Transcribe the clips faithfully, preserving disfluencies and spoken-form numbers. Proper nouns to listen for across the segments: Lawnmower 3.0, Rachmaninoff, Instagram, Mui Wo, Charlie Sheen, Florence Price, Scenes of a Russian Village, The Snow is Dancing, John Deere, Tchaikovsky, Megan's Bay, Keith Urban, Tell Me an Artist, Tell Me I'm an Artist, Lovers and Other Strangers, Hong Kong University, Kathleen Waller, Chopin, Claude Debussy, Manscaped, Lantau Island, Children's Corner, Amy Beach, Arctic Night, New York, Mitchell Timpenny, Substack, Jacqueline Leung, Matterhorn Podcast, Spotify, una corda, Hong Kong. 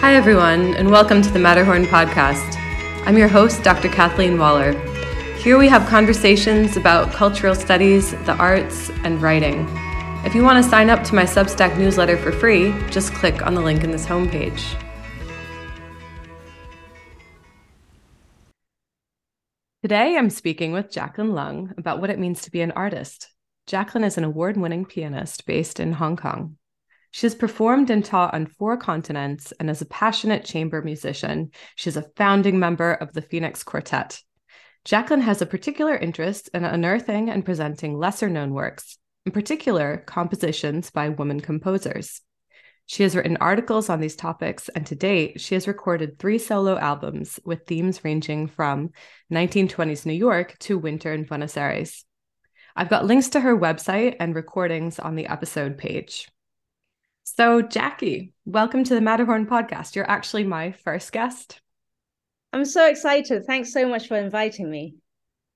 Hi everyone, and welcome to the Matterhorn Podcast. I'm your host, Doctor Kathleen Waller. Here we have conversations about cultural studies, the arts, and writing. If you want to sign up to my Substack newsletter for free, just click on the link in this homepage. Today I'm speaking with Jacqueline Leung about what it means to be an artist. Jacqueline is an award-winning pianist based in Hong Kong. She has performed and taught on four continents, and is a passionate chamber musician. She is a founding member of the Phoenix Quartet. Jacqueline has a particular interest in unearthing and presenting lesser-known works, in particular compositions by women composers. She has written articles on these topics, and to date, she has recorded three solo albums with themes ranging from nineteen twenties New York to winter in Buenos Aires. I've got links to her website and recordings on the episode page. So, Jackie, welcome to the Matterhorn Podcast. You're actually my first guest. I'm so excited. Thanks so much for inviting me.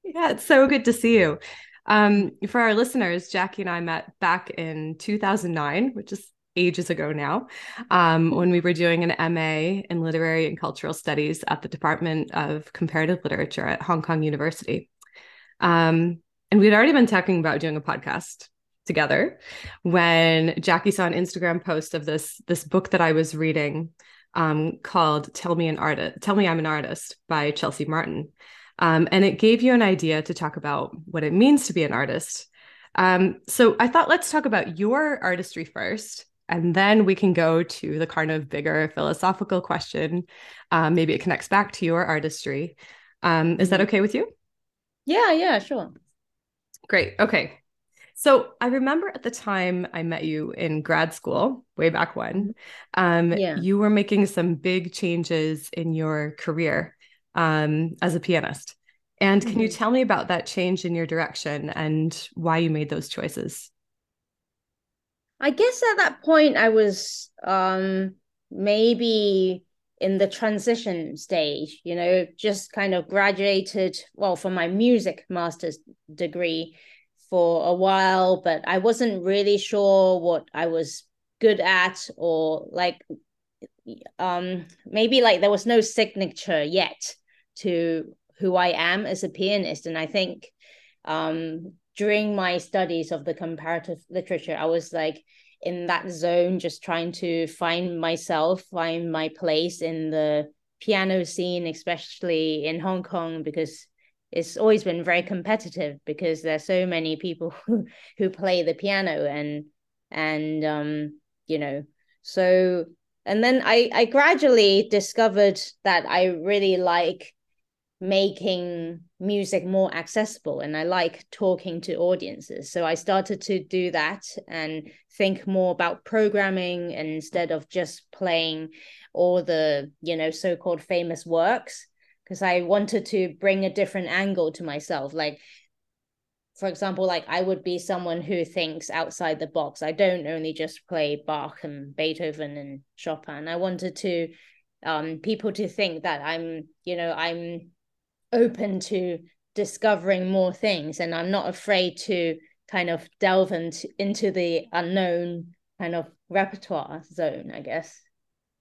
Yeah, it's so good to see you. Um, for our listeners, Jackie and I met back in two thousand nine, which is ages ago now, um, when we were doing an M A in Literary and Cultural Studies at the Department of Comparative Literature at Hong Kong University. Um, and we'd already been talking about doing a podcast together when Jackie saw an Instagram post of this, this book that I was reading um, called Tell Me an Artist, Tell Me I'm an Artist by Chelsea Martin. Um, and it gave you an idea to talk about what it means to be an artist. Um, so I thought let's talk about your artistry first, and then we can go to the kind of bigger philosophical question. Um, maybe it connects back to your artistry. Um, is that okay with you? Yeah, yeah, sure. Great. Okay. So I remember at the time I met you in grad school, way back when, um, yeah. you were making some big changes in your career um, as a pianist. And can mm-hmm. you tell me about that change in your direction and why you made those choices? I guess at that point I was um, maybe in the transition stage, you know, just kind of graduated, well, from my music master's degree for a while, but I wasn't really sure what I was good at, or like um, maybe like there was no signature yet to who I am as a pianist. And I think um, during my studies of the comparative literature, I was like in that zone, just trying to find myself, find my place in the piano scene, especially in Hong Kong, because it's always been very competitive because there's so many people who, who play the piano and, and um, you know, so, and then I, I gradually discovered that I really like making music more accessible, and I like talking to audiences. So I started to do that and think more about programming instead of just playing all the, you know, so-called famous works, because I wanted to bring a different angle to myself. Like, for example, like I would be someone who thinks outside the box. I don't only just play Bach and Beethoven and Chopin. I wanted to um, people to think that I'm, you know, I'm open to discovering more things, and I'm not afraid to kind of delve into, into the unknown kind of repertoire zone, I guess.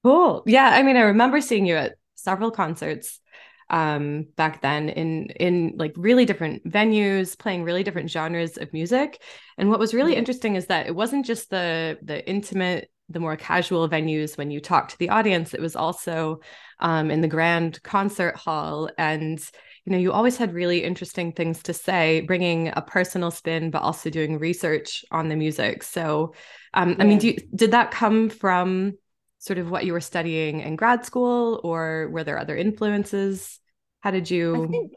Cool. Yeah. I mean, I remember seeing you at several concerts um back then in in like really different venues, playing really different genres of music. And what was really interesting is that it wasn't just the the intimate, the more casual venues when you talk to the audience. It was also um in the grand concert hall, and you know, you always had really interesting things to say, bringing a personal spin but also doing research on the music. So um yeah. I mean, do you, did that come from sort of what you were studying in grad school, or were there other influences? How did you I think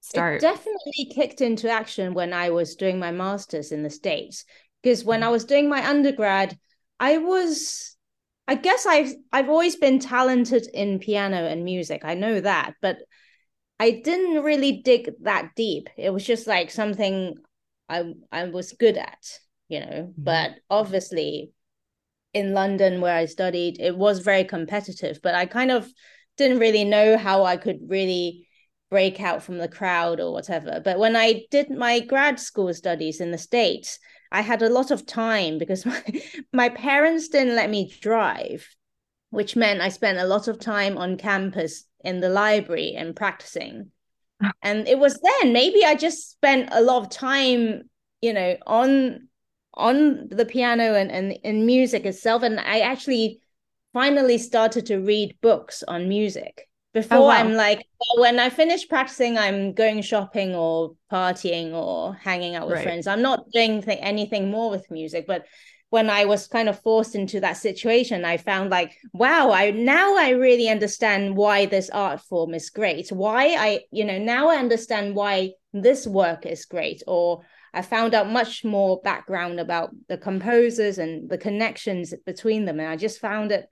start? It definitely kicked into action when I was doing my master's in the States, because when I was doing my undergrad, I was, I guess I've, I've always been talented in piano and music. I know that, but I didn't really dig that deep. It was just like something I, I was good at, you know, mm-hmm. but obviously in London where I studied, it was very competitive, but I kind of didn't really know how I could really break out from the crowd or whatever. But when I did my grad school studies in the States, I had a lot of time because my, my parents didn't let me drive. which meant I spent a lot of time on campus in the library and practicing. And it was then maybe I just spent a lot of time, you know, on on the piano and, and, and music itself. And I actually finally started to read books on music. Before, oh, wow. I'm like, well, when I finish practicing, I'm going shopping or partying or hanging out with right. friends. I'm not doing th- anything more with music. But when I was kind of forced into that situation, I found like, wow, I now I really understand why this art form is great. Why I, you know, now I understand why this work is great. Or I found out much more background about the composers and the connections between them. And I just found it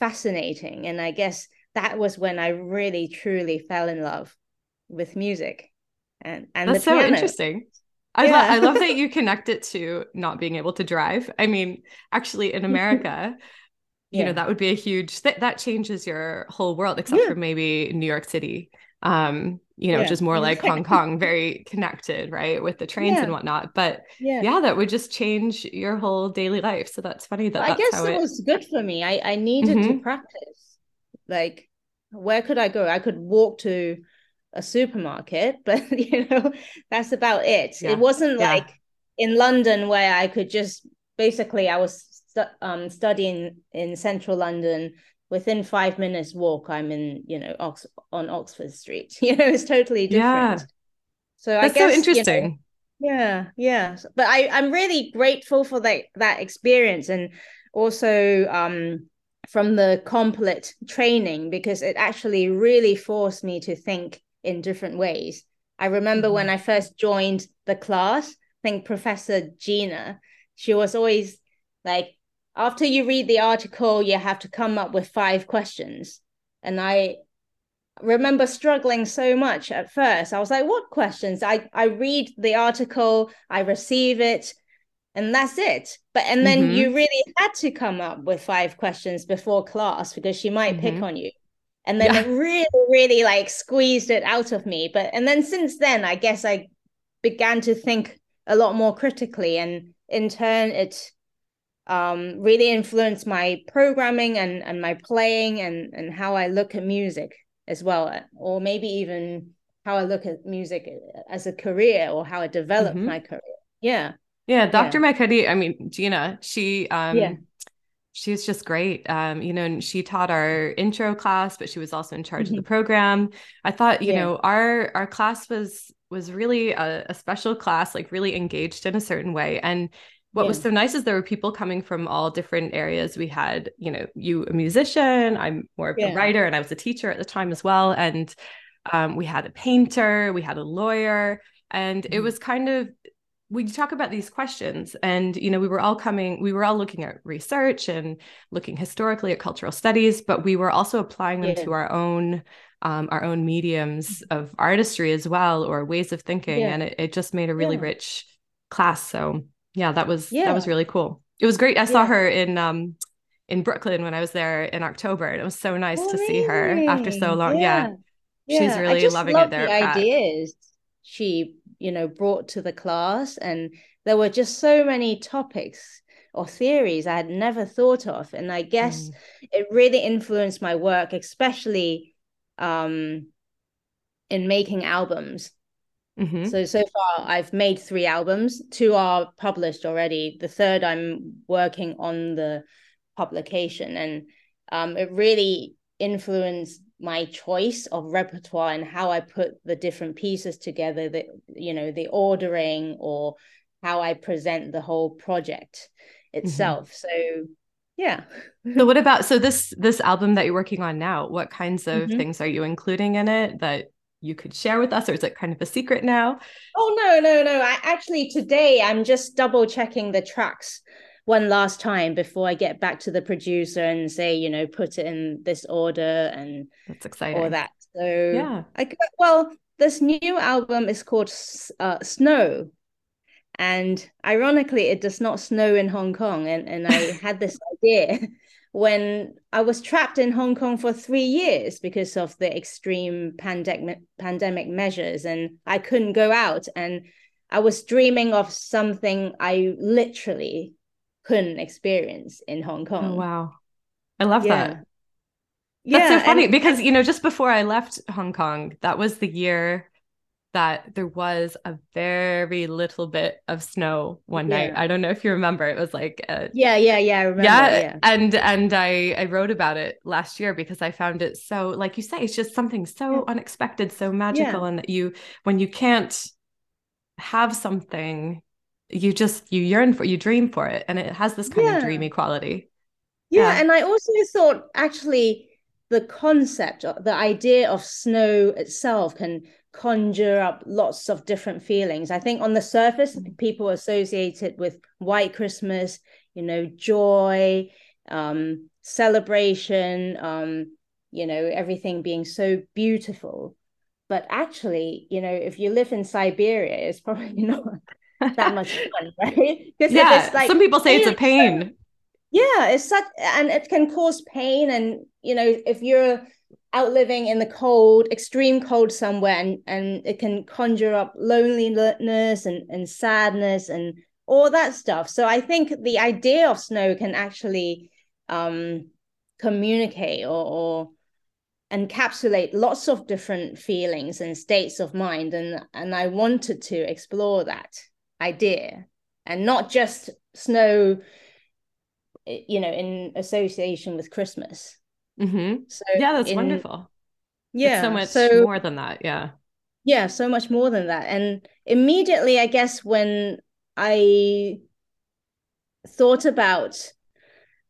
fascinating. And I guess that was when I really, truly fell in love with music and, and the piano. That's so interesting. I, yeah. lo- I love that you connect it to not being able to drive. I mean, actually in America, yeah. you know, that would be a huge, th- that changes your whole world, except yeah. for maybe New York City, um, you know, yeah. which is more like Hong Kong, very connected, right, with the trains yeah. and whatnot. But yeah. yeah, that would just change your whole daily life. So that's funny. That well, that's I guess how it was good for me. I, I needed mm-hmm. to practice. Like, where could I go? I could walk to a supermarket, but, you know, that's about it. Yeah. It wasn't yeah. like in London where I could just basically I was stu- um, studying in central London. Within five minutes walk, I'm in, you know, Ox- on Oxford Street. You know, it's totally different. Yeah. So that's I guess, so interesting. You know, yeah, yeah. But I, I'm really grateful for that, that experience. And also, um, from the Complet training, because it actually really forced me to think in different ways. I remember when I first joined the class, I think Professor Gina, she was always like, after you read the article, you have to come up with five questions. And I remember struggling so much at first. I was like, what questions? I, I read the article, I receive it, and that's it. But and then mm-hmm. you really had to come up with five questions before class because she might mm-hmm. pick on you. And then yeah. it really, really like squeezed it out of me. But and then since then, I guess I began to think a lot more critically. And in turn, it um, really influenced my programming and, and my playing and, and how I look at music as well. Or maybe even how I look at music as a career or how I developed mm-hmm. my career. Yeah. Yeah, Doctor Yeah. McCuddy, I mean, Gina, she, um, yeah. she was just great. Um, you know, and she taught our intro class, but she was also in charge mm-hmm. of the program. I thought, you yeah. know, our, our class was, was really a, a special class, like really engaged in a certain way. And what yeah. was so nice is there were people coming from all different areas. We had, you know, you a musician, I'm more of yeah. a writer, and I was a teacher at the time as well. And um, we had a painter, we had a lawyer, and mm-hmm. it was kind of, we talk about these questions and, you know, we were all coming, we were all looking at research and looking historically at cultural studies, but we were also applying them yeah. to our own, um, our own mediums of artistry as well, or ways of thinking. Yeah. And it, it just made a really yeah. rich class. So yeah, that was, yeah. that was really cool. It was great. I saw yeah. her in, um, in Brooklyn when I was there in October, and it was so nice oh, to really? see her after so long. Yeah. yeah. She's really I just loving love it there. The ideas she, you know, brought to the class. And there were just so many topics or theories I had never thought of. And I guess mm. it really influenced my work, especially um, in making albums. Mm-hmm. So, so far I've made three albums, two are published already. The third I'm working on the publication, and um, it really influenced my choice of repertoire and how I put the different pieces together, that, you know, the ordering or how I present the whole project itself. Mm-hmm. So yeah. So what about, so this, this album that you're working on now, what kinds of mm-hmm. things are you including in it that you could share with us, or is it kind of a secret now? Oh, no, no, no. I actually, today I'm just double checking the tracks one last time before I get back to the producer and say, you know, put it in this order and that's exciting. All that. So yeah, I, well, this new album is called uh, Snow, and ironically, it does not snow in Hong Kong. And and I had this idea when I was trapped in Hong Kong for three years because of the extreme pandemic pandemic measures, and I couldn't go out. And I was dreaming of something I literally couldn't experience in Hong Kong. Oh, wow. I love yeah. that. Yeah, that's so funny and- because, you know, just before I left Hong Kong, that was the year that there was a very little bit of snow one yeah. night. I don't know if you remember. It was like... A, yeah, yeah, yeah. I remember. Yeah. yeah. And and I, I wrote about it last year because I found it so, like you say, it's just something so yeah. unexpected, so magical. Yeah. And that you, when you can't have something, you just, you yearn for, you dream for it. And it has this kind yeah. of dreamy quality. Yeah, yeah. And I also thought, actually, the concept, the idea of snow itself can conjure up lots of different feelings. I think on the surface, people associate it with white Christmas, you know, joy, um, celebration, um, you know, everything being so beautiful. But actually, you know, if you live in Siberia, it's probably not that much fun, right? Yeah, like, some people say it's a pain. So, yeah, it's such, and it can cause pain. And, you know, if you're out living in the cold, extreme cold somewhere, and, and it can conjure up loneliness and, and sadness and all that stuff. So I think the idea of snow can actually um, communicate or, or encapsulate lots of different feelings and states of mind. And, and I wanted to explore that idea, and not just snow, you know, in association with Christmas. Mm-hmm. So yeah, that's in, wonderful. Yeah, it's so much so, more than that. Yeah, yeah, so much more than that. And immediately, I guess, when I thought about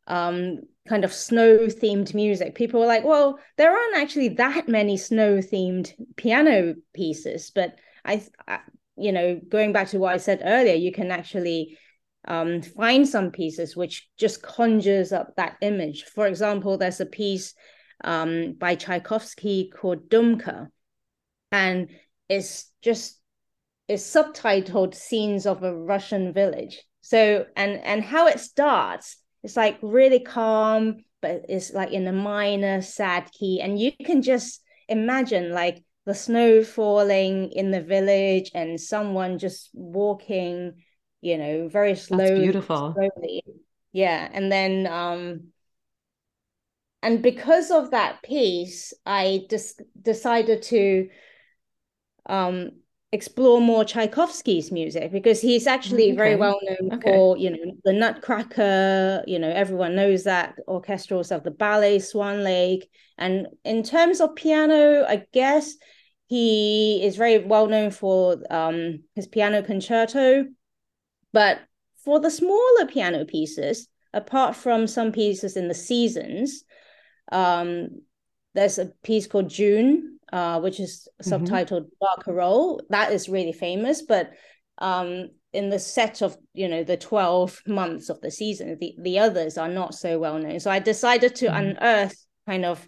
um, kind of snow-themed music, people were like, "Well, there aren't actually that many snow-themed piano pieces." But I, I, you know, going back to what I said earlier, you can actually Um, find some pieces which just conjures up that image. For example, there's a piece um, by Tchaikovsky called Dumka, and it's just it's subtitled Scenes of a Russian Village. So and and how it starts, it's like really calm, but it's like in a minor, sad key, and you can just imagine like the snow falling in the village and someone just walking, you know, very slow, beautiful. slowly. Yeah. And then, um, and because of that piece, I just dis- decided to um, explore more Tchaikovsky's music, because he's actually okay. very well known okay. for, you know, the Nutcracker, you know, everyone knows that, orchestral stuff, the ballet, Swan Lake. And in terms of piano, I guess he is very well known for um, his piano concerto. But for the smaller piano pieces, apart from some pieces in the seasons, um, there's a piece called June, uh, which is subtitled mm-hmm. Barcarole. That is really famous. But um, in the set of, you know, the twelve months of the season, the, the others are not so well known. So I decided to mm-hmm. unearth kind of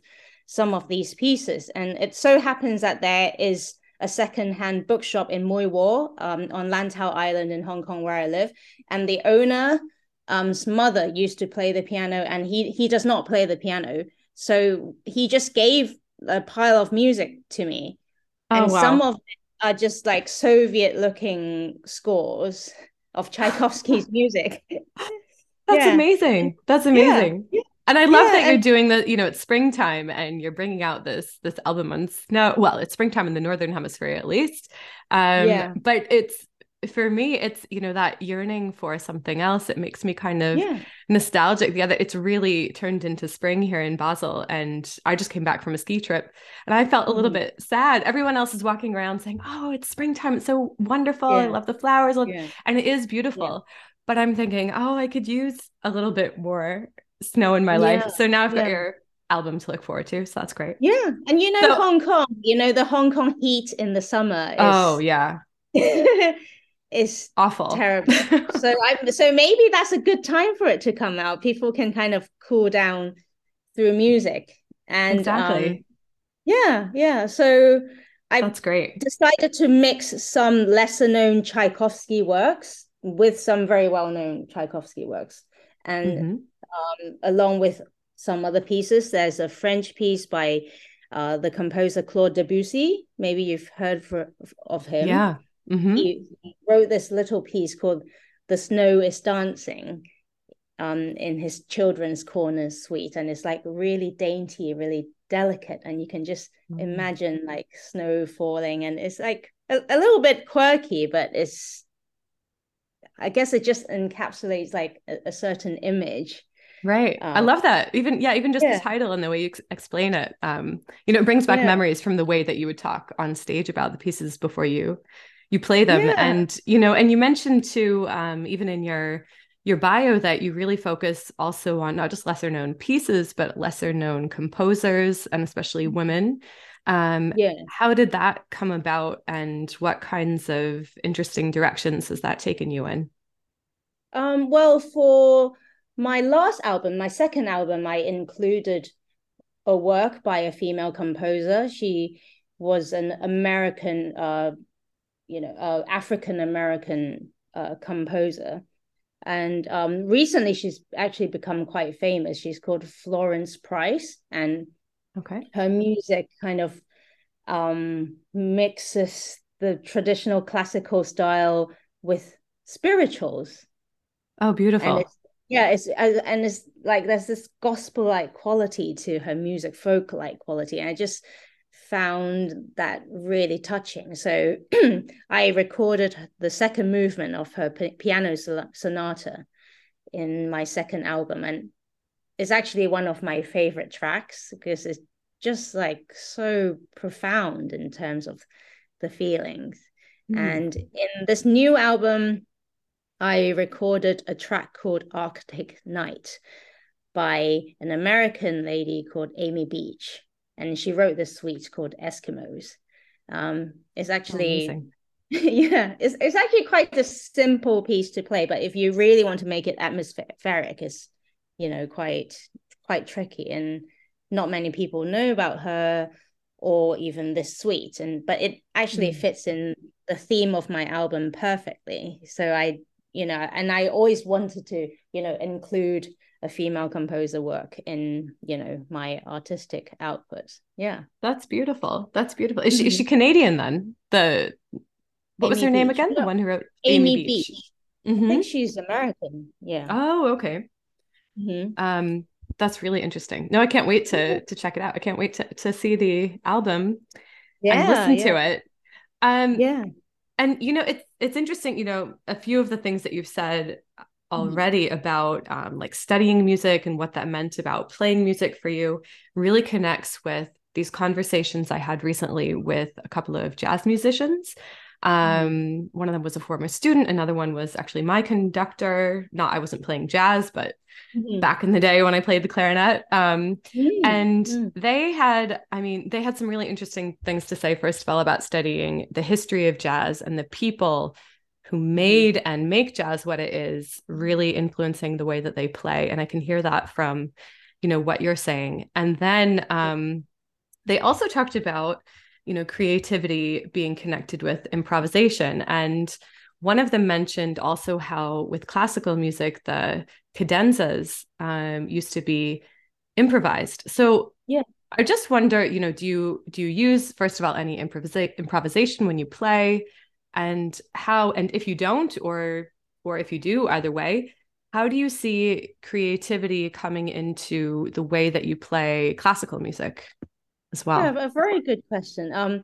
some of these pieces. And it so happens that there is a secondhand bookshop in Mui Wo um, on Lantau Island in Hong Kong, where I live. And the owner's mother used to play the piano, and he he does not play the piano. So he just gave a pile of music to me. Oh, and wow. some of it are just like Soviet-looking scores of Tchaikovsky's music. That's yeah. amazing. That's amazing. Yeah. And I love yeah, that you're and- doing the, you know, it's springtime and you're bringing out this this album on snow. Well, it's springtime in the Northern Hemisphere, at least. Um, yeah. But it's, for me, it's, you know, that yearning for something else. It makes me kind of yeah. nostalgic. The other, it's really turned into spring here in Basel. And I just came back from a ski trip, and I felt a little mm. bit sad. Everyone else is walking around saying, oh, it's springtime, it's so wonderful. Yeah. I love the flowers. Yeah. And it is beautiful. Yeah. But I'm thinking, oh, I could use a little bit more snow in my yeah, life. So now I've got yeah. your album to look forward to, so that's great. Yeah. And you know, so, Hong Kong, you know, the Hong Kong heat in the summer is, oh yeah it's awful, terrible. so I so maybe that's a good time for it to come out. People can kind of cool down through music. And exactly. um, yeah yeah so I that's great decided to mix some lesser known Tchaikovsky works with some very well known Tchaikovsky works. And mm-hmm. Um, along with some other pieces, there's a French piece by uh, the composer Claude Debussy. Maybe you've heard for, of him. Yeah, mm-hmm. he, he wrote this little piece called "The Snow is Dancing," um, in his Children's Corner suite. And it's like really dainty, really delicate. And you can just mm-hmm. imagine like snow falling. And it's like a, a little bit quirky, but it's, I guess it just encapsulates like a, a certain image. Right. Um, I love that. Even, yeah, even just yeah. the title and the way you ex- explain it, um, you know, it brings back yeah. memories from the way that you would talk on stage about the pieces before you, you play them. Yeah. And, you know, and you mentioned too, um, even in your, your bio that you really focus also on not just lesser known pieces, but lesser known composers and especially women. Um, yeah. How did that come about and what kinds of interesting directions has that taken you in? Um, well, for my last album, my second album, I included a work by a female composer. She was an American, uh, you know, uh, African-American uh, composer. And um, recently she's actually become quite famous. She's called Florence Price. And okay. her music kind of um, mixes the traditional classical style with spirituals. Oh, beautiful. Yeah, it's and it's like there's this gospel-like quality to her music, folk-like quality, and I just found that really touching. So I recorded the second movement of her p- piano sonata in my second album, and it's actually one of my favorite tracks because it's just like so profound in terms of the feelings. Mm. And in this new album, I recorded a track called Arctic Night by an American lady called Amy Beach. And she wrote this suite called Eskimos. Um, it's actually, oh, yeah, it's it's actually quite a simple piece to play, but if you really want to make it atmospheric, it's, you know, quite, quite tricky. And not many people know about her or even this suite. And, but it actually mm. fits in the theme of my album perfectly. So I, you know, and I always wanted to, you know, include a female composer work in, you know, my artistic output. Yeah. That's beautiful. That's beautiful. Is mm-hmm. she, is she Canadian then? The, what Amy was her Beach. Name again? No. The one who wrote Amy, Amy Beach. Beach. Mm-hmm. I think she's American. Yeah. Oh, okay. Mm-hmm. Um, that's really interesting. No, I can't wait to, to check it out. I can't wait to, to see the album yeah, and listen yeah. to it. Um, yeah. And, you know, it's, it's interesting, you know, a few of the things that you've said already mm-hmm. about um, like studying music and what that meant about playing music for you really connects with these conversations I had recently with a couple of jazz musicians. Um, mm-hmm. One of them was a former student. Another one was actually my conductor. Not, I wasn't playing jazz, but mm-hmm. back in the day when I played the clarinet. Um, mm-hmm. And mm-hmm. they had, I mean, they had some really interesting things to say, first of all, about studying the history of jazz and the people who made mm-hmm. and make jazz what it is, really influencing the way that they play. And I can hear that from, you know, what you're saying. And then um, they also talked about, you know, creativity being connected with improvisation. And one of them mentioned also how with classical music, the cadenzas um, used to be improvised. So yeah, I just wonder, you know, do you, do you use, first of all, any improvisa- improvisation when you play and how, and if you don't, or, or if you do either way, how do you see creativity coming into the way that you play classical music? Well, yeah, a very good question. Um,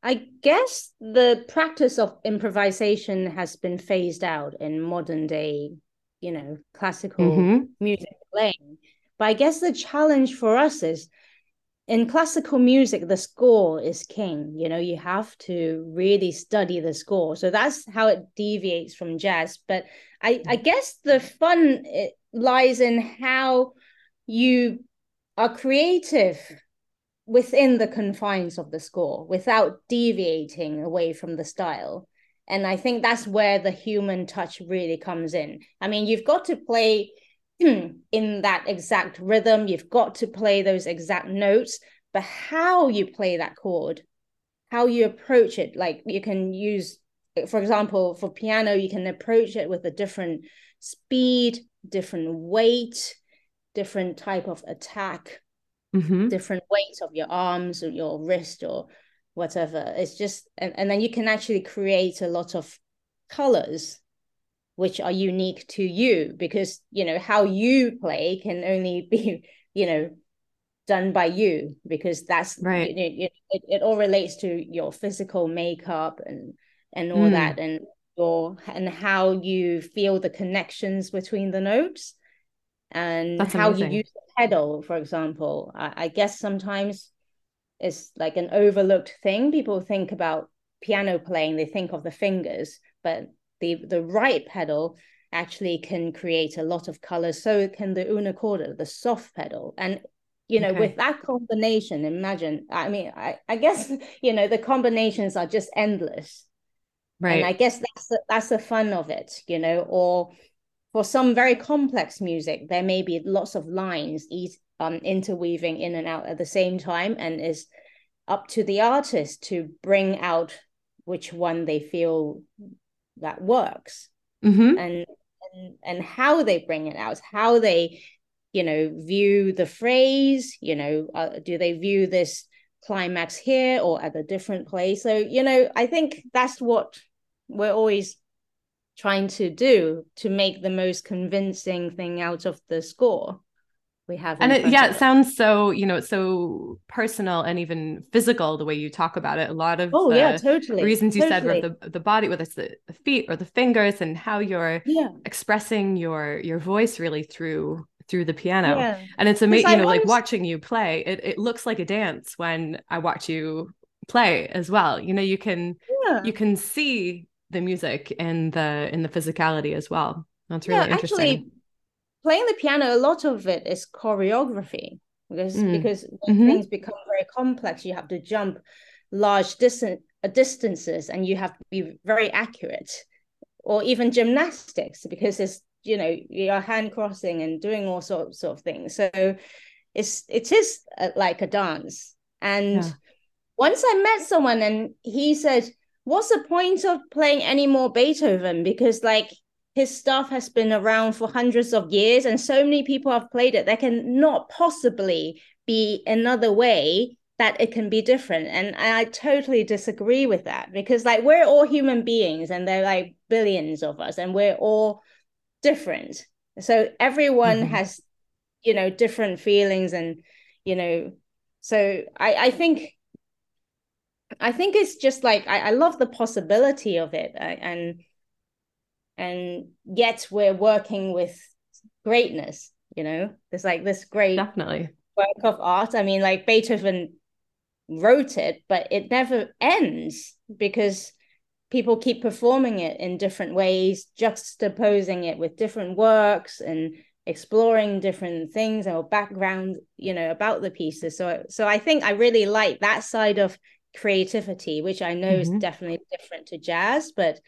I guess the practice of improvisation has been phased out in modern day, you know, classical mm-hmm. music playing. But I guess the challenge for us is in classical music, the score is king. You know, you have to really study the score. So that's how it deviates from jazz. But I, I guess the fun it lies in how you are creative within the confines of the score without deviating away from the style. And I think that's where the human touch really comes in. I mean, you've got to play in that exact rhythm. You've got to play those exact notes, but how you play that chord, how you approach it, like you can use, for example, for piano, you can approach it with a different speed, different weight, different type of attack. Mm-hmm. Different weights of your arms or your wrist or whatever. It's just and, and then you can actually create a lot of colors which are unique to you, because, you know, how you play can only be, you know, done by you, because that's right. You know, it, it all relates to your physical makeup and, and all mm. that, and your, and how you feel the connections between the notes, and that's how amazing. You use the pedal, for example. I, I guess sometimes it's like an overlooked thing. People think about piano playing, they think of the fingers, but the the right pedal actually can create a lot of color. So can the una corda, the soft pedal. And, you know, okay. with that combination, imagine, I mean, I, I guess, you know, the combinations are just endless. Right. And I guess that's the, that's the fun of it, you know, or for some very complex music, there may be lots of lines um, interweaving in and out at the same time. And it's up to the artist to bring out which one they feel that works, mm-hmm. and, and and how they bring it out, how they, you know, view the phrase, you know, uh, do they view this climax here or at a different place? So, you know, I think that's what we're always trying to do, to make the most convincing thing out of the score we have. And it, yeah, it sounds so, you know, it's so personal and even physical, the way you talk about it. A lot of oh, the yeah, totally. reasons you totally. said were the, the body, whether it's the feet or the fingers, and how you're yeah. expressing your your voice really through through the piano. Yeah. And it's amazing, you know, always... like watching you play, it, it looks like a dance when I watch you play as well. You know, you can yeah. you can see the music and the in the physicality as well. That's really yeah, interesting. Actually, playing the piano, a lot of it is choreography, because mm. because when mm-hmm. things become very complex, you have to jump large distance uh, distances, and you have to be very accurate. Or even gymnastics, because it's, you know, you're hand crossing and doing all sorts of things. So it's it is a, like a dance. And yeah. once I met someone, and he said, "What's the point of playing any more Beethoven? Because like." His stuff has been around for hundreds of years, and so many people have played it. There can not possibly be another way that it can be different." And I totally disagree with that, because like we're all human beings, and there are like billions of us, and we're all different. So everyone mm-hmm. has, you know, different feelings, and, you know, so I, I think, I think it's just like, I, I love the possibility of it. I, and And yet we're working with greatness, you know, there's like this great Definitely. work of art. I mean, like Beethoven wrote it, but it never ends, because people keep performing it in different ways, juxtaposing it with different works and exploring different things or background, you know, about the pieces. So, so I think I really like that side of creativity, which I know mm-hmm. is definitely different to jazz, but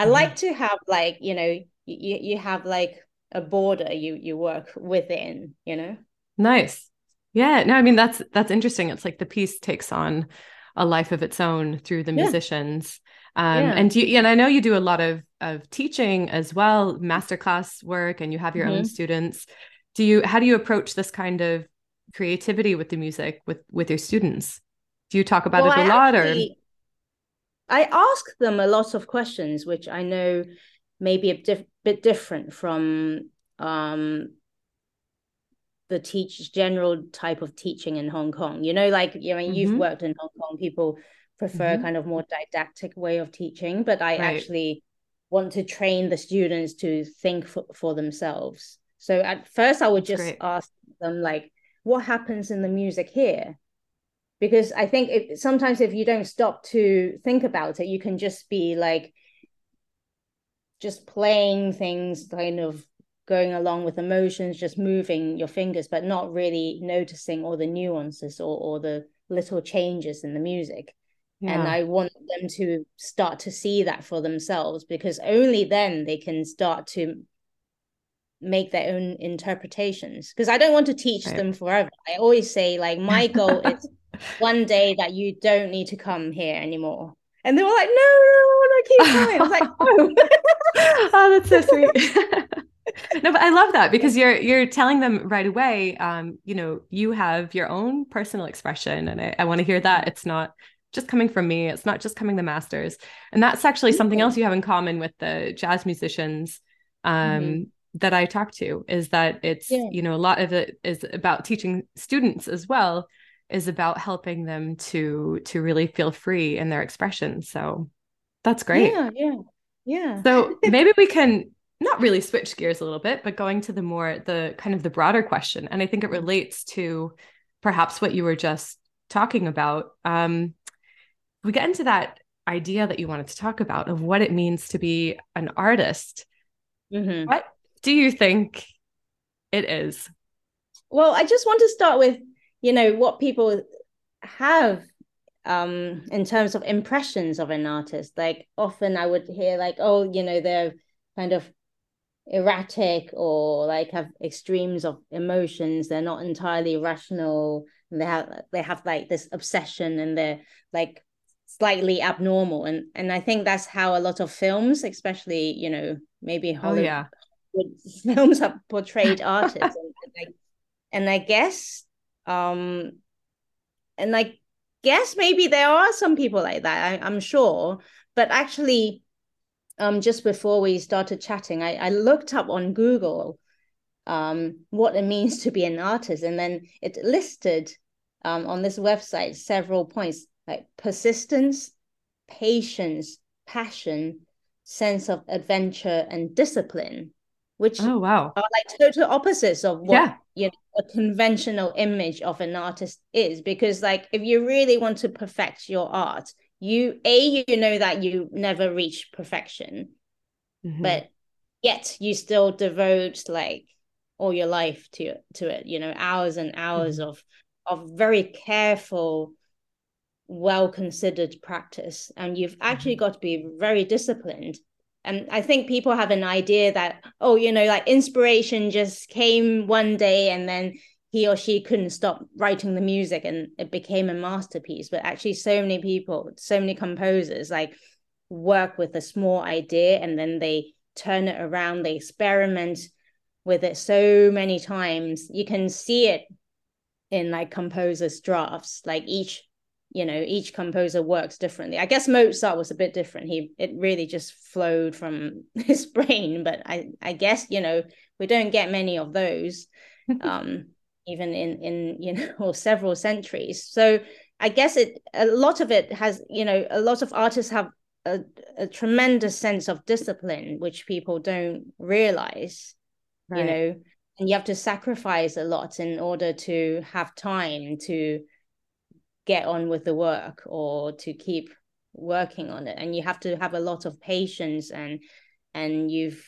I like to have like, you know, you, you have like a border you, you work within, you know? Nice. Yeah. No, I mean, that's, that's interesting. It's like the piece takes on a life of its own through the yeah. musicians. Um, yeah. And you, and I know you do a lot of, of teaching as well, masterclass work, and you have your mm-hmm. own students. Do you, how do you approach this kind of creativity with the music with, with your students? Do you talk about well, it a I lot actually- or? I ask them a lot of questions, which I know may be a diff- bit different from um, the teach general type of teaching in Hong Kong. You know, like, you know, mm-hmm. you've worked in Hong Kong, people prefer mm-hmm. kind of more didactic way of teaching, but I right. actually want to train the students to think for, for themselves. So at first I would just Great. ask them, like, what happens in the music here? Because I think it, sometimes if you don't stop to think about it, you can just be like, just playing things, kind of going along with emotions, just moving your fingers, but not really noticing all the nuances or, or the little changes in the music. Yeah. And I want them to start to see that for themselves, because only then they can start to make their own interpretations. Because I don't want to teach right. them forever. I always say, like, my goal is... one day that you don't need to come here anymore. And they were like, no, no, no, keep coming. I was like, oh, oh that's so sweet. No, but I love that, because you're you're telling them right away, um, you know, you have your own personal expression. And I, I want to hear that. It's not just coming from me. It's not just coming the masters. And that's actually something else you have in common with the jazz musicians um, mm-hmm. that I talk to, is that it's, yeah. you know, a lot of it is about teaching students as well, is about helping them to, to really feel free in their expression. So that's great. Yeah, yeah, yeah. So maybe we can not really switch gears a little bit, but going to the more, the kind of the broader question. And I think it relates to perhaps what you were just talking about. Um, we get into that idea that you wanted to talk about of what it means to be an artist. Mm-hmm. What do you think it is? Well, I just want to start with, you know, what people have um, in terms of impressions of an artist. Like often I would hear like, oh, you know, they're kind of erratic or like have extremes of emotions. They're not entirely rational. They have, they have like this obsession and they're like slightly abnormal. And, and I think that's how a lot of films, especially, you know, maybe Hollywood, oh, yeah. films have portrayed artists. and, and, I, and I guess... Um, and I guess maybe there are some people like that, I, I'm sure. But actually, um, just before we started chatting, I, I looked up on Google um, what it means to be an artist. And then it listed um, on this website several points, like persistence, patience, passion, sense of adventure, and discipline, which oh, wow. are like total opposites of what yeah. you know, a conventional image of an artist is. Because like, if you really want to perfect your art, you, A, you know that you never reach perfection, mm-hmm. but yet you still devote like all your life to, to it, you know, hours and hours mm-hmm. of, of very careful, well-considered practice. And you've actually got to be very disciplined. And I think people have an idea that, oh, you know, like inspiration just came one day and then he or she couldn't stop writing the music and it became a masterpiece. But actually so many people, so many composers like work with a small idea and then they turn it around, they experiment with it so many times. You can see it in like composers' drafts, like each you know, each composer works differently. I guess Mozart was a bit different. He, it really just flowed from his brain, but I, I guess, you know, we don't get many of those, um, even in, in, you know, or several centuries. So I guess it, a lot of it has, you know, a lot of artists have a, a tremendous sense of discipline, which people don't realize, right. you know, and you have to sacrifice a lot in order to have time to get on with the work or to keep working on it. And you have to have a lot of patience and and you've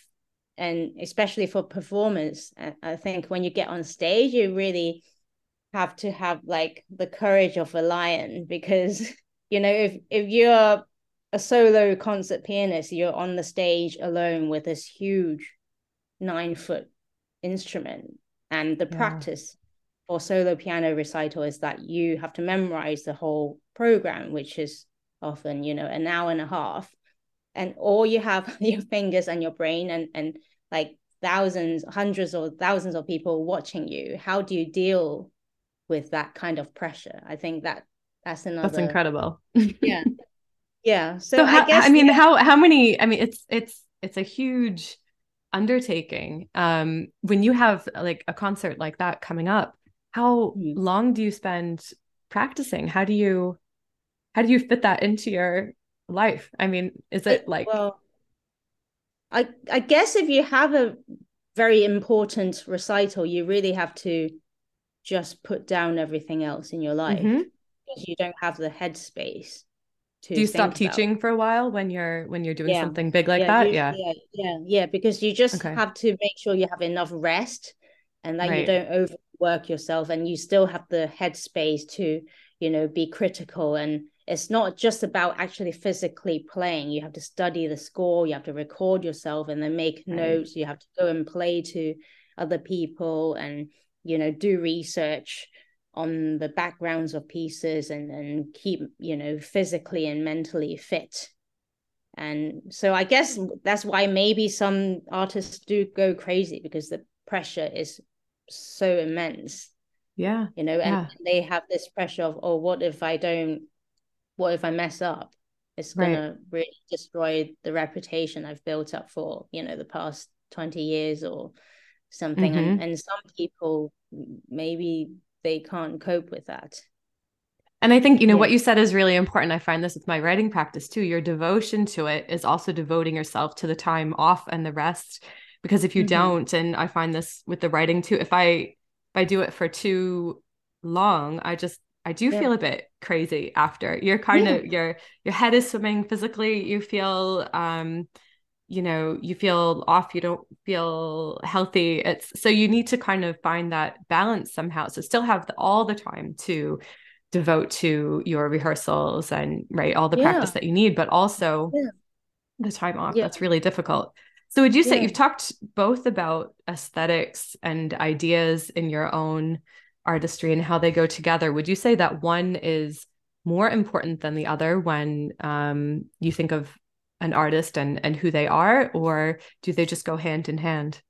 and especially for performance, I think when you get on stage you really have to have like the courage of a lion, because you know if if you're a solo concert pianist, you're on the stage alone with this huge nine foot instrument, and the yeah. practice or solo piano recital is that you have to memorize the whole program, which is often, you know, an hour and a half, and all you have your fingers and your brain and and like thousands, hundreds or thousands of people watching you. How do you deal with that kind of pressure? I think that that's another. That's incredible. yeah, yeah. So, so how, I guess I mean, yeah. how how many? I mean, it's it's it's a huge undertaking. Um, when you have like a concert like that coming up, how long do you spend practicing? How do you, how do you fit that into your life? I mean, is it like? Well, I I guess if you have a very important recital, you really have to just put down everything else in your life mm-hmm. because you don't have the headspace to. Do you stop teaching about. for a while when you're when you're doing yeah. something big like yeah, that? You, yeah. yeah, yeah, yeah, because you just okay. have to make sure you have enough rest and that right. you don't over. work yourself, and you still have the headspace to, you know, be critical. And it's not just about actually physically playing. You have to study the score, you have to record yourself and then make right. notes, you have to go and play to other people and, you know, do research on the backgrounds of pieces and, and keep, you know, physically and mentally fit. And so I guess that's why maybe some artists do go crazy, because the pressure is so immense, yeah you know and yeah. they have this pressure of, oh, what if I don't what if I mess up? It's gonna right. really destroy the reputation I've built up for, you know, the past twenty years or something. Mm-hmm. and, and some people, maybe they can't cope with that. And I think, you know, yeah. what you said is really important. I find this with my writing practice too. Your devotion to it is also devoting yourself to the time off and the rest, because if you mm-hmm. don't, and I find this with the writing too, if I, if I do it for too long, I just, I do yeah. feel a bit crazy after. You're kind yeah. of, your, your head is swimming physically. You feel, um, you know, you feel off, you don't feel healthy. It's so you need to kind of find that balance somehow. So still have the, all the time to devote to your rehearsals and right all the yeah. practice that you need, but also yeah. the time off. Yeah. That's really difficult. So would you say yeah. you've talked both about aesthetics and ideas in your own artistry and how they go together. Would you say that one is more important than the other when um, you think of an artist and, and who they are, or do they just go hand in hand?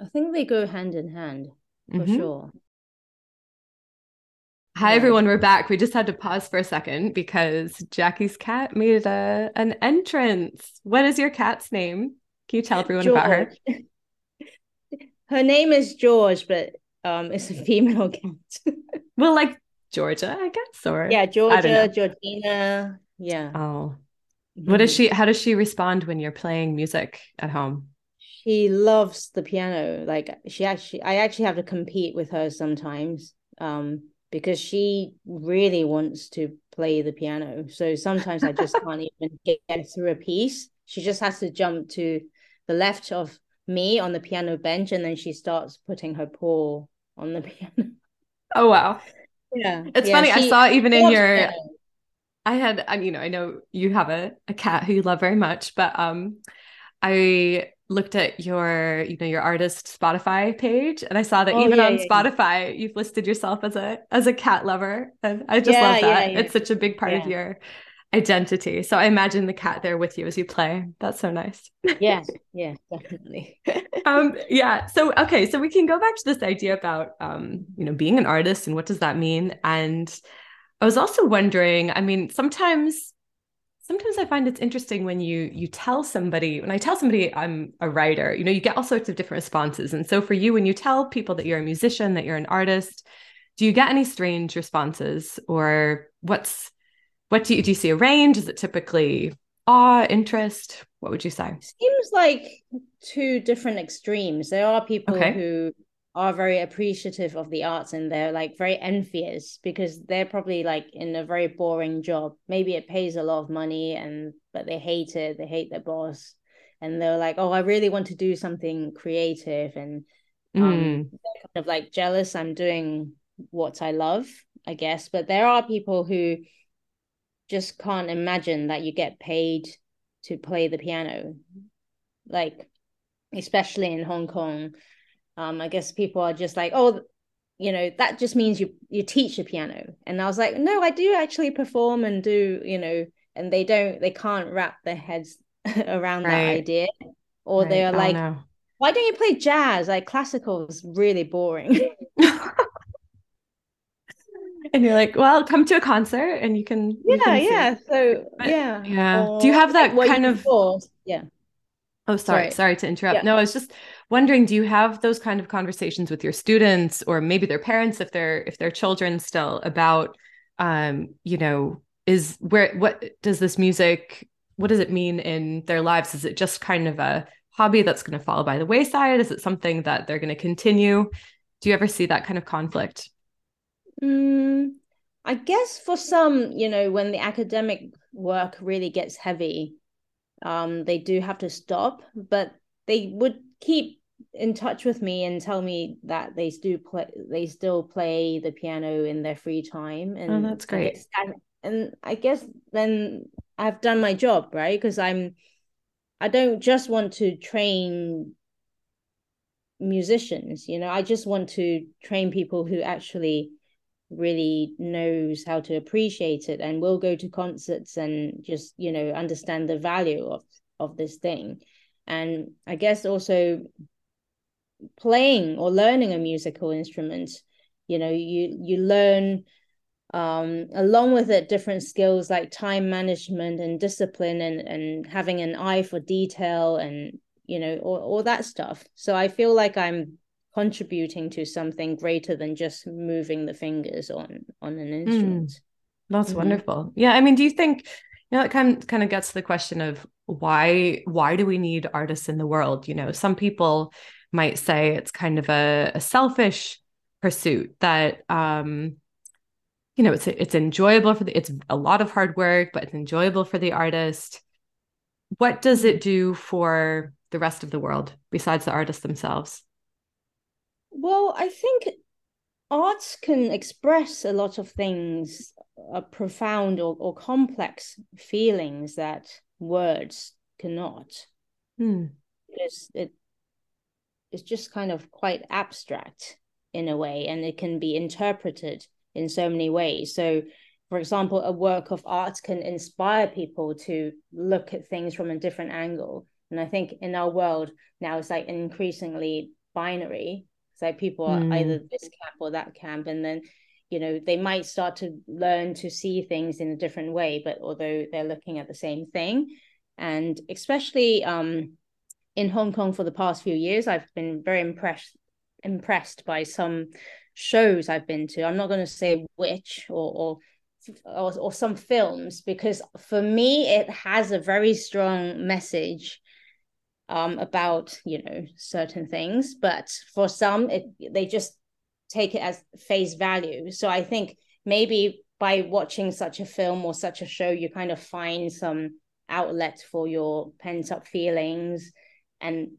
I think they go hand in hand for mm-hmm. sure. Hi, everyone. We're back. We just had to pause for a second because Jackie's cat made a, an entrance. What is your cat's name? Can you tell everyone George. About her? Her name is George, but um, it's a female cat. Well, like Georgia, I guess. Or yeah, Georgia, Georgina. Yeah. Oh, mm-hmm. What is she? How does she respond when you're playing music at home? She loves the piano. Like she actually, I actually have to compete with her sometimes. Um, Because she really wants to play the piano. So sometimes I just can't even get, get through a piece. She just has to jump to the left of me on the piano bench, and then she starts putting her paw on the piano. Oh, wow. Yeah. It's yeah, funny. She, I saw even in your... Piano. I had, I mean, you know, I know you have a, a cat who you love very much, but um, I... looked at your, you know, your artist Spotify page, and I saw that oh, even yeah, on yeah, Spotify, yeah. you've listed yourself as a as a cat lover, and I just yeah, love that. Yeah, yeah. It's such a big part yeah. of your identity. So I imagine the cat there with you as you play. That's so nice. Yeah, yeah, definitely. um, yeah. So okay, so we can go back to this idea about um, you know, being an artist and what does that mean. And I was also wondering, I mean, sometimes. Sometimes I find it's interesting when you you tell somebody, when I tell somebody I'm a writer, you know, you get all sorts of different responses. And so for you, when you tell people that you're a musician, that you're an artist, do you get any strange responses? Or what's, what do you, do you see a range? Is it typically awe, interest? What would you say? Seems like two different extremes. There are people okay. who are very appreciative of the arts, and they're like very envious because they're probably like in a very boring job. Maybe it pays a lot of money, and but they hate it. They hate their boss, and they're like, "Oh, I really want to do something creative," and um, mm. they're kind of like jealous. I'm doing what I love, I guess. But there are people who just can't imagine that you get paid to play the piano, like especially in Hong Kong. Um, I guess people are just like, oh, you know, that just means you you teach the piano. And I was like, no, I do actually perform and do, you know, and they don't, they can't wrap their heads around right. that idea. Or right. they're like, know. Why don't you play jazz? Like classical is really boring. And you're like, well, come to a concert and you can. Yeah, you can yeah. So, but, yeah. Yeah. Or, do you have that like, kind of. Before? Yeah. Oh, sorry. Sorry, sorry to interrupt. Yeah. No, I was just wondering, do you have those kind of conversations with your students or maybe their parents, if they're, if they're children still, about, um, you know, is where, what does this music, what does it mean in their lives? Is it just kind of a hobby that's going to fall by the wayside? Is it something that they're going to continue? Do you ever see that kind of conflict? Mm, I guess for some, you know, when the academic work really gets heavy, um they do have to stop, but they would keep in touch with me and tell me that they do play they still play the piano in their free time. And oh, that's great. I guess, and I guess then I've done my job, right? Because I'm I don't just want to train musicians, you know, I just want to train people who actually really knows how to appreciate it and will go to concerts and just, you know, understand the value of of this thing. And I guess also playing or learning a musical instrument, you know, you you learn um along with it different skills like time management and discipline and and having an eye for detail and you know, all, all that stuff. So I feel like I'm contributing to something greater than just moving the fingers on on an instrument. Mm, that's mm-hmm. wonderful. Yeah, I mean, do you think, you know, it kind of, kind of gets to the question of why why do we need artists in the world? You know, some people might say it's kind of a, a selfish pursuit that um, you know, it's it's enjoyable for the, it's a lot of hard work, but it's enjoyable for the artist. What does it do for the rest of the world besides the artists themselves? Well, I think arts can express a lot of things, uh, profound or, or complex feelings that words cannot. Hmm. It's, it, it's just kind of quite abstract in a way, and it can be interpreted in so many ways. So, for example, a work of art can inspire people to look at things from a different angle. And I think in our world now it's like increasingly binary. It's like people are mm. either this camp or that camp. And then, you know, they might start to learn to see things in a different way, but although they're looking at the same thing. And especially um, in Hong Kong for the past few years, I've been very impressed, impressed by some shows I've been to. I'm not going to say which or, or, or, or some films, because for me, it has a very strong message Um, about, you know, certain things, but for some, it, they just take it as face value. So I think maybe by watching such a film or such a show, you kind of find some outlet for your pent-up feelings and,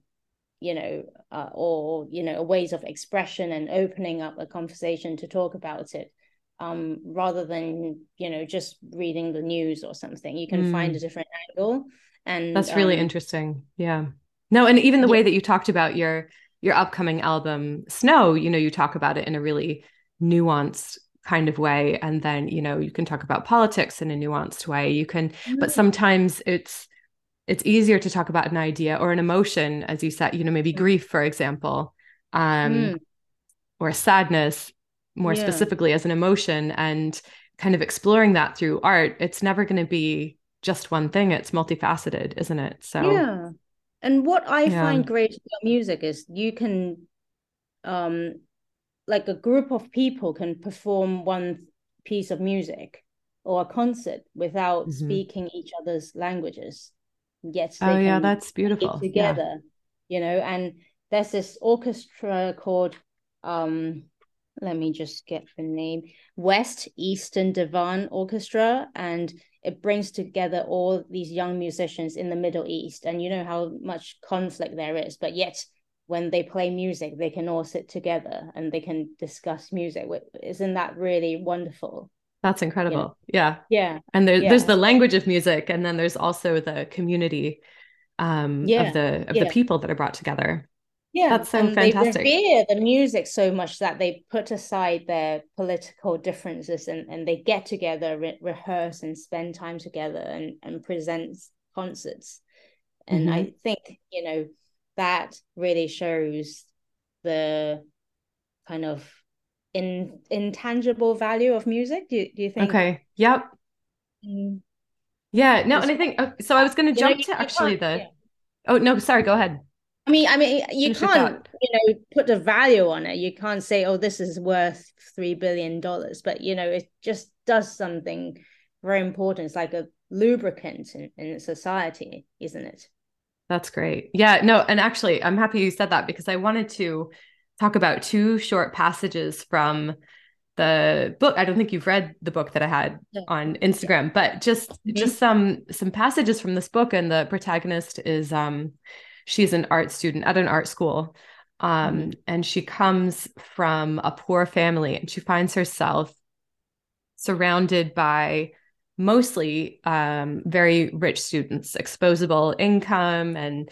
you know, uh, or, you know, ways of expression and opening up a conversation to talk about it, um, rather than, you know, just reading the news or something. You can mm. find a different angle. And that's really um, interesting. Yeah. No, and even the yeah. way that you talked about your your upcoming album, Snow, you know, you talk about it in a really nuanced kind of way. And then, you know, you can talk about politics in a nuanced way. You can, mm-hmm. but sometimes it's it's easier to talk about an idea or an emotion, as you said, you know, maybe grief, for example, um, mm. or sadness, more yeah. specifically as an emotion, and kind of exploring that through art. It's never going to be just one thing. It's multifaceted, isn't it? So yeah. And what I yeah. find great about music is you can um like a group of people can perform one piece of music or a concert without mm-hmm. speaking each other's languages, yet they oh yeah that's beautiful together yeah. you know. And there's this orchestra called um let me just get the name, West Eastern Divan Orchestra, and it brings together all these young musicians in the Middle East. And you know how much conflict there is, but yet when they play music, they can all sit together and they can discuss music. Isn't that really wonderful? That's incredible. Yeah. Yeah. yeah. And there, yeah. there's the language of music, and then there's also the community um, yeah. of the of yeah. the people that are brought together. Yeah, that's so and fantastic. They revere the music so much that they put aside their political differences and, and they get together, re- rehearse and spend time together and, and present concerts. And mm-hmm. I think, you know, that really shows the kind of in, intangible value of music. Do, do you think? Okay. Yep. Mm-hmm. Yeah. No, and I think, so I was going to jump know, to actually the, yeah. oh, no, sorry, go ahead. I mean, I mean, you Finish can't, you know, put a value on it. You can't say, oh, this is worth three billion dollars. But, you know, it just does something very important. It's like a lubricant in, in society, isn't it? That's great. Yeah, no. And actually, I'm happy you said that, because I wanted to talk about two short passages from the book. I don't think you've read the book that I had yeah. on Instagram, yeah. but just mm-hmm. just some some passages from this book. And the protagonist is... um. She's an art student at an art school, um, mm-hmm. and she comes from a poor family, and she finds herself surrounded by mostly um, very rich students, exposable income, and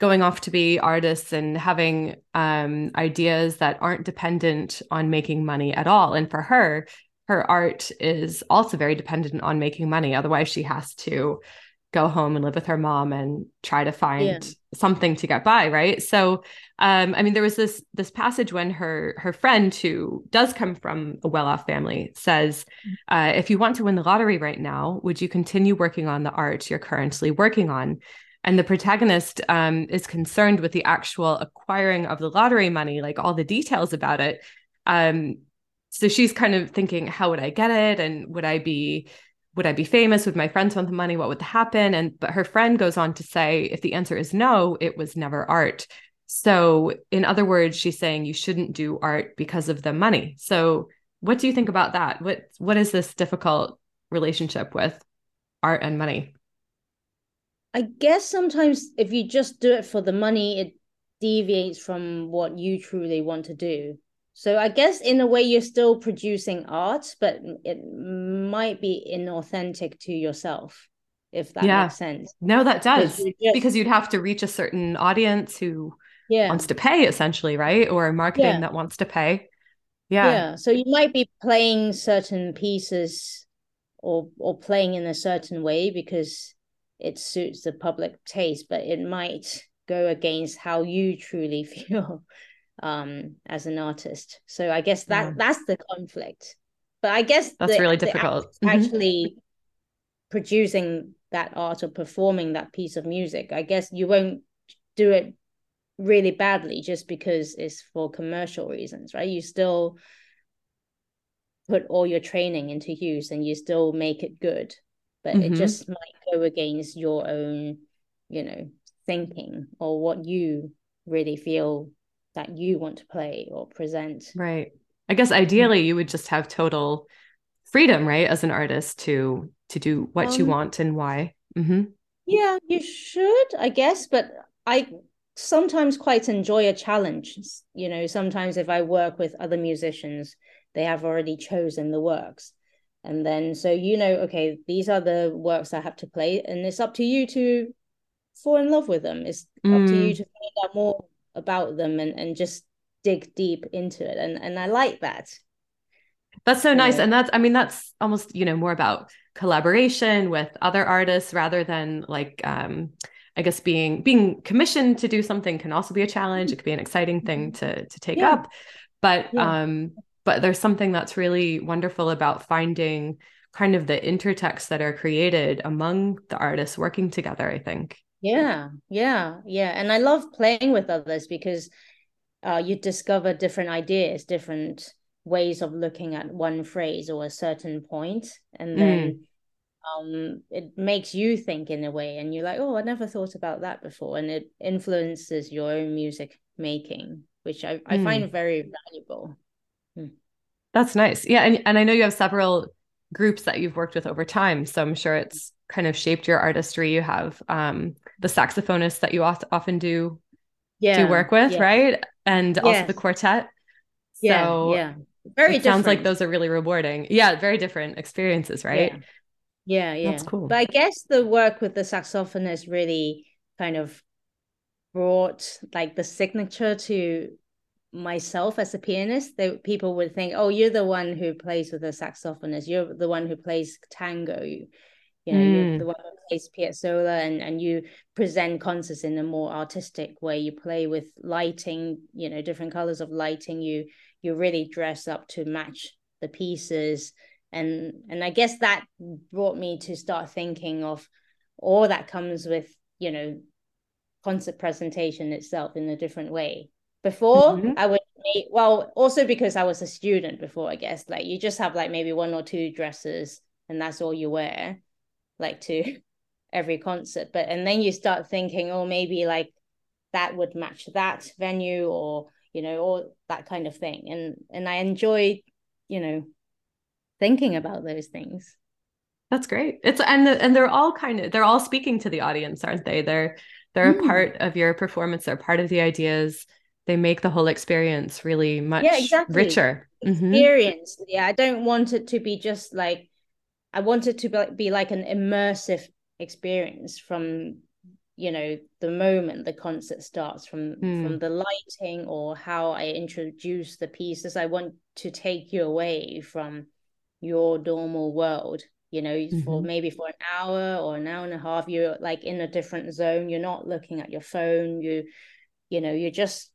going off to be artists and having um, ideas that aren't dependent on making money at all. And for her, her art is also very dependent on making money. Otherwise, she has to go home and live with her mom and try to find yeah. something to get by, right? So, um, I mean, there was this this passage when her her friend, who does come from a well-off family, says, uh, if you want to win the lottery right now, would you continue working on the art you're currently working on? And the protagonist um, is concerned with the actual acquiring of the lottery money, like all the details about it. Um, so she's kind of thinking, how would I get it? And would I be, would I be famous? Would my friends want the money? What would happen? And, but her friend goes on to say, if the answer is no, it was never art. So in other words, she's saying you shouldn't do art because of the money. So what do you think about that? What, what is this difficult relationship with art and money? I guess sometimes if you just do it for the money, it deviates from what you truly want to do. So I guess in a way you're still producing art, but it might be inauthentic to yourself, if that yeah. makes sense. No, that does. Because, just... because you'd have to reach a certain audience who yeah. wants to pay, essentially, right? Or marketing yeah. that wants to pay. Yeah. yeah. So you might be playing certain pieces or or playing in a certain way because it suits the public taste, but it might go against how you truly feel um, as an artist. So I guess that yeah. that's the conflict. But I guess that's the, really difficult. Actually producing that art or performing that piece of music, I guess you won't do it really badly just because it's for commercial reasons, right? You still put all your training into use and you still make it good. But mm-hmm. it just might go against your own, you know, thinking or what you really feel that you want to play or present. Right. I guess ideally you would just have total freedom, right, as an artist to to do what um, you want and why. Mm-hmm. Yeah, you should, I guess. But I sometimes quite enjoy a challenge. You know, sometimes if I work with other musicians, they have already chosen the works. And then, so, you know, okay, these are the works I have to play, and it's up to you to fall in love with them. It's mm. up to you to find out more about them and, and just dig deep into it. And and I like that. That's so nice. Yeah. And that's, I mean, that's almost, you know, more about collaboration with other artists rather than like, um, I guess being, being commissioned to do something can also be a challenge. It could be an exciting thing to, to take yeah. up, but, yeah. um, But there's something that's really wonderful about finding kind of the intertexts that are created among the artists working together, I think. Yeah, yeah, yeah. And I love playing with others because uh, you discover different ideas, different ways of looking at one phrase or a certain point. And then mm. um, it makes you think in a way. And you're like, oh, I never thought about that before. And it influences your own music making, which I, I mm. find very valuable. That's nice. Yeah. And, and I know you have several groups that you've worked with over time. So I'm sure it's kind of shaped your artistry. You have um, the saxophonists that you often do, yeah, do work with, yeah. right? And yes. also the quartet. Yeah. So yeah. Very different. Sounds like those are really rewarding. Yeah. Very different experiences, right? Yeah. Yeah. yeah. That's cool. But I guess the work with the saxophonist really kind of brought like the signature to myself as a pianist. They, people would think, oh, you're the one who plays with the saxophonist, you're the one who plays tango, you, you know, mm. you're the one who plays piazzolla, and, and you present concerts in a more artistic way. You play with lighting, you know, different colors of lighting, you you really dress up to match the pieces. And and I guess that brought me to start thinking of all that comes with, you know, concert presentation itself in a different way. Before mm-hmm. I would make, well, also because I was a student before, I guess, like you just have like maybe one or two dresses and that's all you wear, like to every concert. But and then you start thinking, oh, maybe like that would match that venue, or, you know, all that kind of thing. And and I enjoy, you know, thinking about those things. That's great. It's and the, and they're all kind of they're all speaking to the audience, aren't they? They're they're mm. a part of your performance. They're part of the ideas. They make the whole experience really much yeah, exactly. richer. Experience. Mm-hmm. Yeah, I don't want it to be just like, I want it to be like, be like an immersive experience from, you know, the moment the concert starts, from, mm. from the lighting or how I introduce the pieces. I want to take you away from your normal world, you know, mm-hmm. for maybe for an hour or an hour and a half, you're like in a different zone. You're not looking at your phone. You, you know, you're just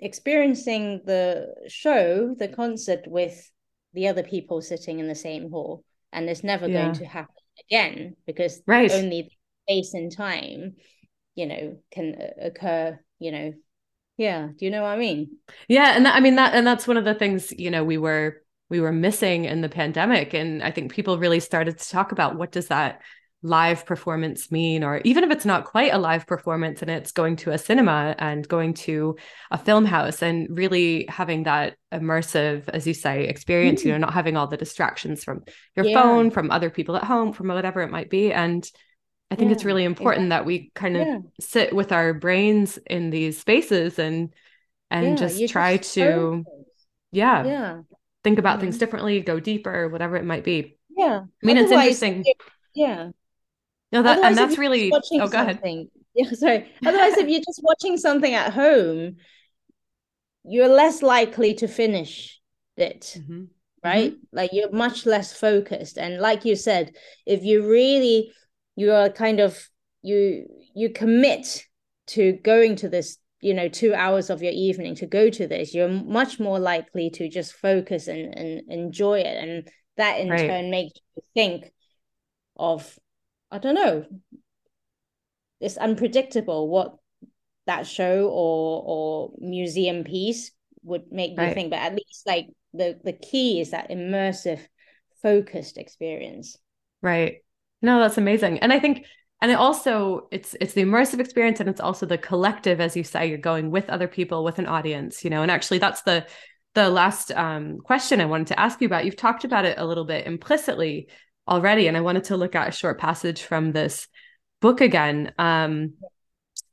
experiencing the show, the concert with the other people sitting in the same hall. And it's never yeah. going to happen again because right. only space and time, you know, can occur, you know. Yeah. Do you know what I mean? Yeah. And that, I mean, that, and that's one of the things, you know, we were, we were missing in the pandemic. And I think people really started to talk about, what does that live performance mean? Or even if it's not quite a live performance and it's going to a cinema and going to a film house and really having that immersive, as you say, experience, mm-hmm. you know, not having all the distractions from your yeah. phone, from other people at home, from whatever it might be. And I think yeah, it's really important exactly. that we kind of yeah. sit with our brains in these spaces and and yeah, just try just to yeah, yeah think about yeah. things differently, go deeper, whatever it might be. Yeah. I mean, otherwise, it's interesting. Yeah. No, that otherwise, and that's really oh, go ahead. Yeah, sorry. Otherwise, if you're just watching something at home, you're less likely to finish it. Mm-hmm. Right? Mm-hmm. Like you're much less focused. And like you said, if you really you are kind of, you you commit to going to this, you know, two hours of your evening to go to this, you're much more likely to just focus and, and enjoy it. And that in right. turn makes you think of, I don't know, it's unpredictable what that show or or museum piece would make right. you think. But at least like the, the key is that immersive, focused experience. Right. No, that's amazing. And I think, and it also, it's, it's the immersive experience, and it's also the collective, as you say, you're going with other people, with an audience, you know. And actually that's the, the last um, question I wanted to ask you about. You've talked about it a little bit implicitly already, and I wanted to look at a short passage from this book again. Um,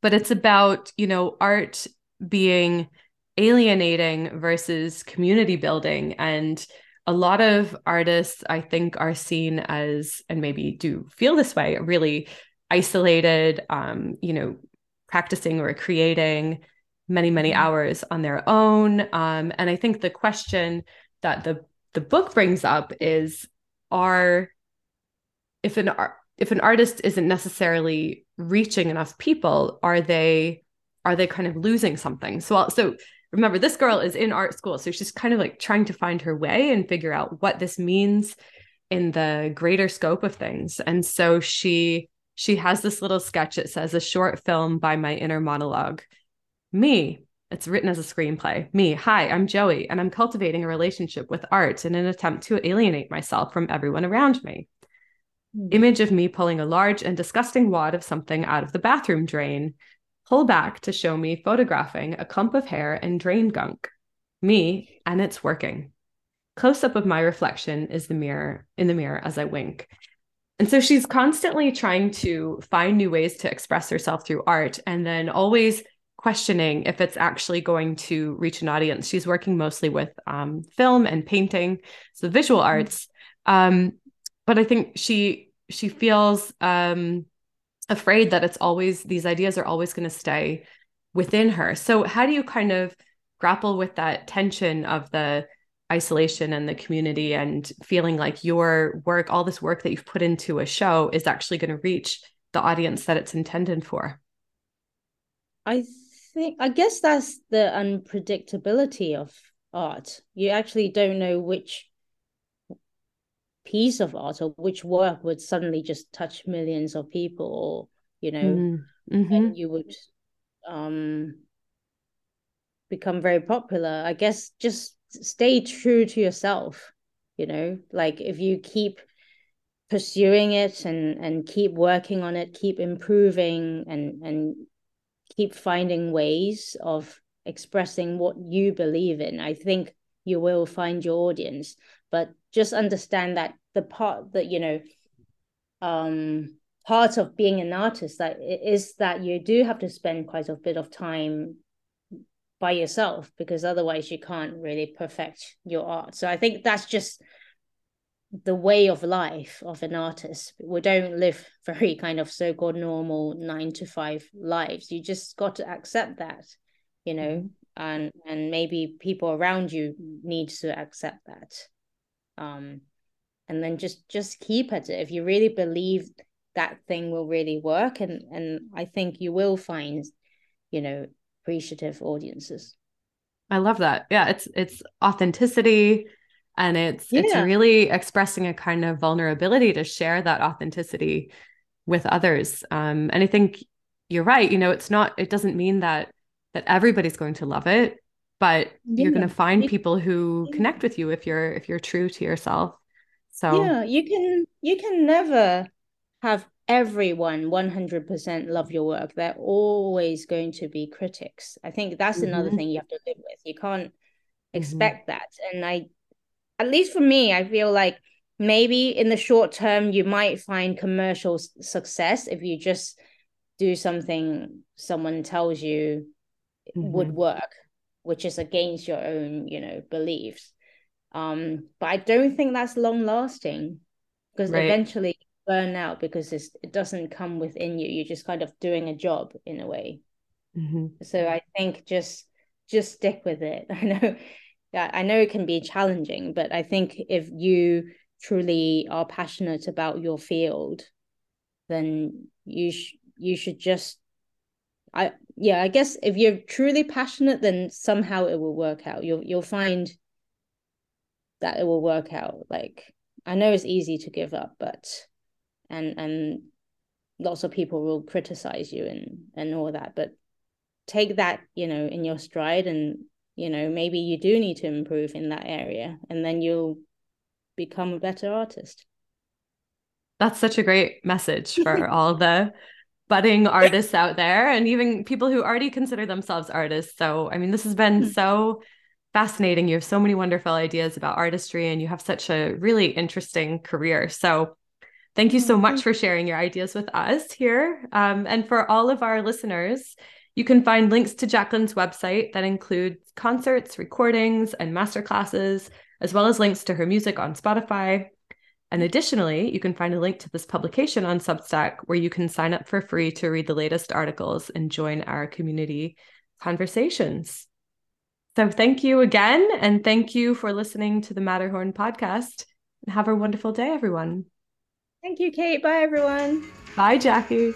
but it's about, you know, art being alienating versus community building. And a lot of artists, I think, are seen as, and maybe do feel this way, really isolated, um, you know, practicing or creating many, many hours on their own. Um, and I think the question that the the book brings up is, are, if an, if an artist isn't necessarily reaching enough people, are they, are they kind of losing something? So, so remember, this girl is in art school, so she's kind of like trying to find her way and figure out what this means in the greater scope of things. And so she she has this little sketch. It says, a short film by my inner monologue. Me. It's written as a screenplay. Me. Hi, I'm Joey, and I'm cultivating a relationship with art in an attempt to alienate myself from everyone around me. Image of me pulling a large and disgusting wad of something out of the bathroom drain. Pull back to show me photographing a clump of hair and drain gunk. Me, and it's working. Close-up of my reflection is the mirror in the mirror as I wink. And so she's constantly trying to find new ways to express herself through art, and then always questioning if it's actually going to reach an audience. She's working mostly with um, film and painting, so visual arts. Um, but I think she she feels... Um, afraid that it's always, these ideas are always going to stay within her. So how do you kind of grapple with that tension of the isolation and the community, and feeling like your work, all this work that you've put into a show, is actually going to reach the audience that it's intended for? I think, I guess that's the unpredictability of art. You actually don't know which piece of art or which work would suddenly just touch millions of people, or you know, mm-hmm. and you would um become very popular. I guess just stay true to yourself, you know, like if you keep pursuing it and and keep working on it, keep improving and and keep finding ways of expressing what you believe in, I think you will find your audience. But just understand that the part that, you know, um, part of being an artist that is that you do have to spend quite a bit of time by yourself, because otherwise you can't really perfect your art. So I think that's just the way of life of an artist. We don't live very kind of so-called normal nine to five lives. You just got to accept that, you know. And and maybe people around you need to accept that, um, and then just just keep at it. If you really believe that thing will really work, and and I think you will find, you know, appreciative audiences. I love that. Yeah, it's it's authenticity, and it's yeah. it's really expressing a kind of vulnerability to share that authenticity with others. Um, and I think you're right. You know, it's not, it doesn't mean that, that everybody's going to love it, but yeah. you're going to find people who connect with you if you're, if you're true to yourself. So yeah, you can, you can never have everyone one hundred percent love your work. They're always going to be critics. I think that's mm-hmm. another thing you have to live with. You can't expect mm-hmm. that. And I, at least for me, I feel like maybe in the short term, you might find commercial s- success if you just do something someone tells you mm-hmm. would work, which is against your own, you know, beliefs. Um, but I don't think that's long lasting, because right. eventually you burn out because it's, it doesn't come within you. You're just kind of doing a job in a way. Mm-hmm. So I think just just stick with it. I know, I know it can be challenging, but I think if you truly are passionate about your field, then you sh- you should just I yeah I guess if you're truly passionate, then somehow it will work out. You'll you'll find that it will work out. Like, I know it's easy to give up, but and and lots of people will criticize you and and all that, but take that, you know, in your stride, and you know, maybe you do need to improve in that area, and then you'll become a better artist. That's such a great message for all the budding artists out there, and even people who already consider themselves artists. So, I mean, this has been so fascinating. You have so many wonderful ideas about artistry, and you have such a really interesting career. So thank you so much for sharing your ideas with us here. Um, and for all of our listeners, you can find links to Jacqueline's website that include concerts, recordings, and masterclasses, as well as links to her music on Spotify. And additionally, you can find a link to this publication on Substack, where you can sign up for free to read the latest articles and join our community conversations. So thank you again, and thank you for listening to the Matterhorn podcast. Have a wonderful day, everyone. Thank you, Kate. Bye, everyone. Bye, Jackie.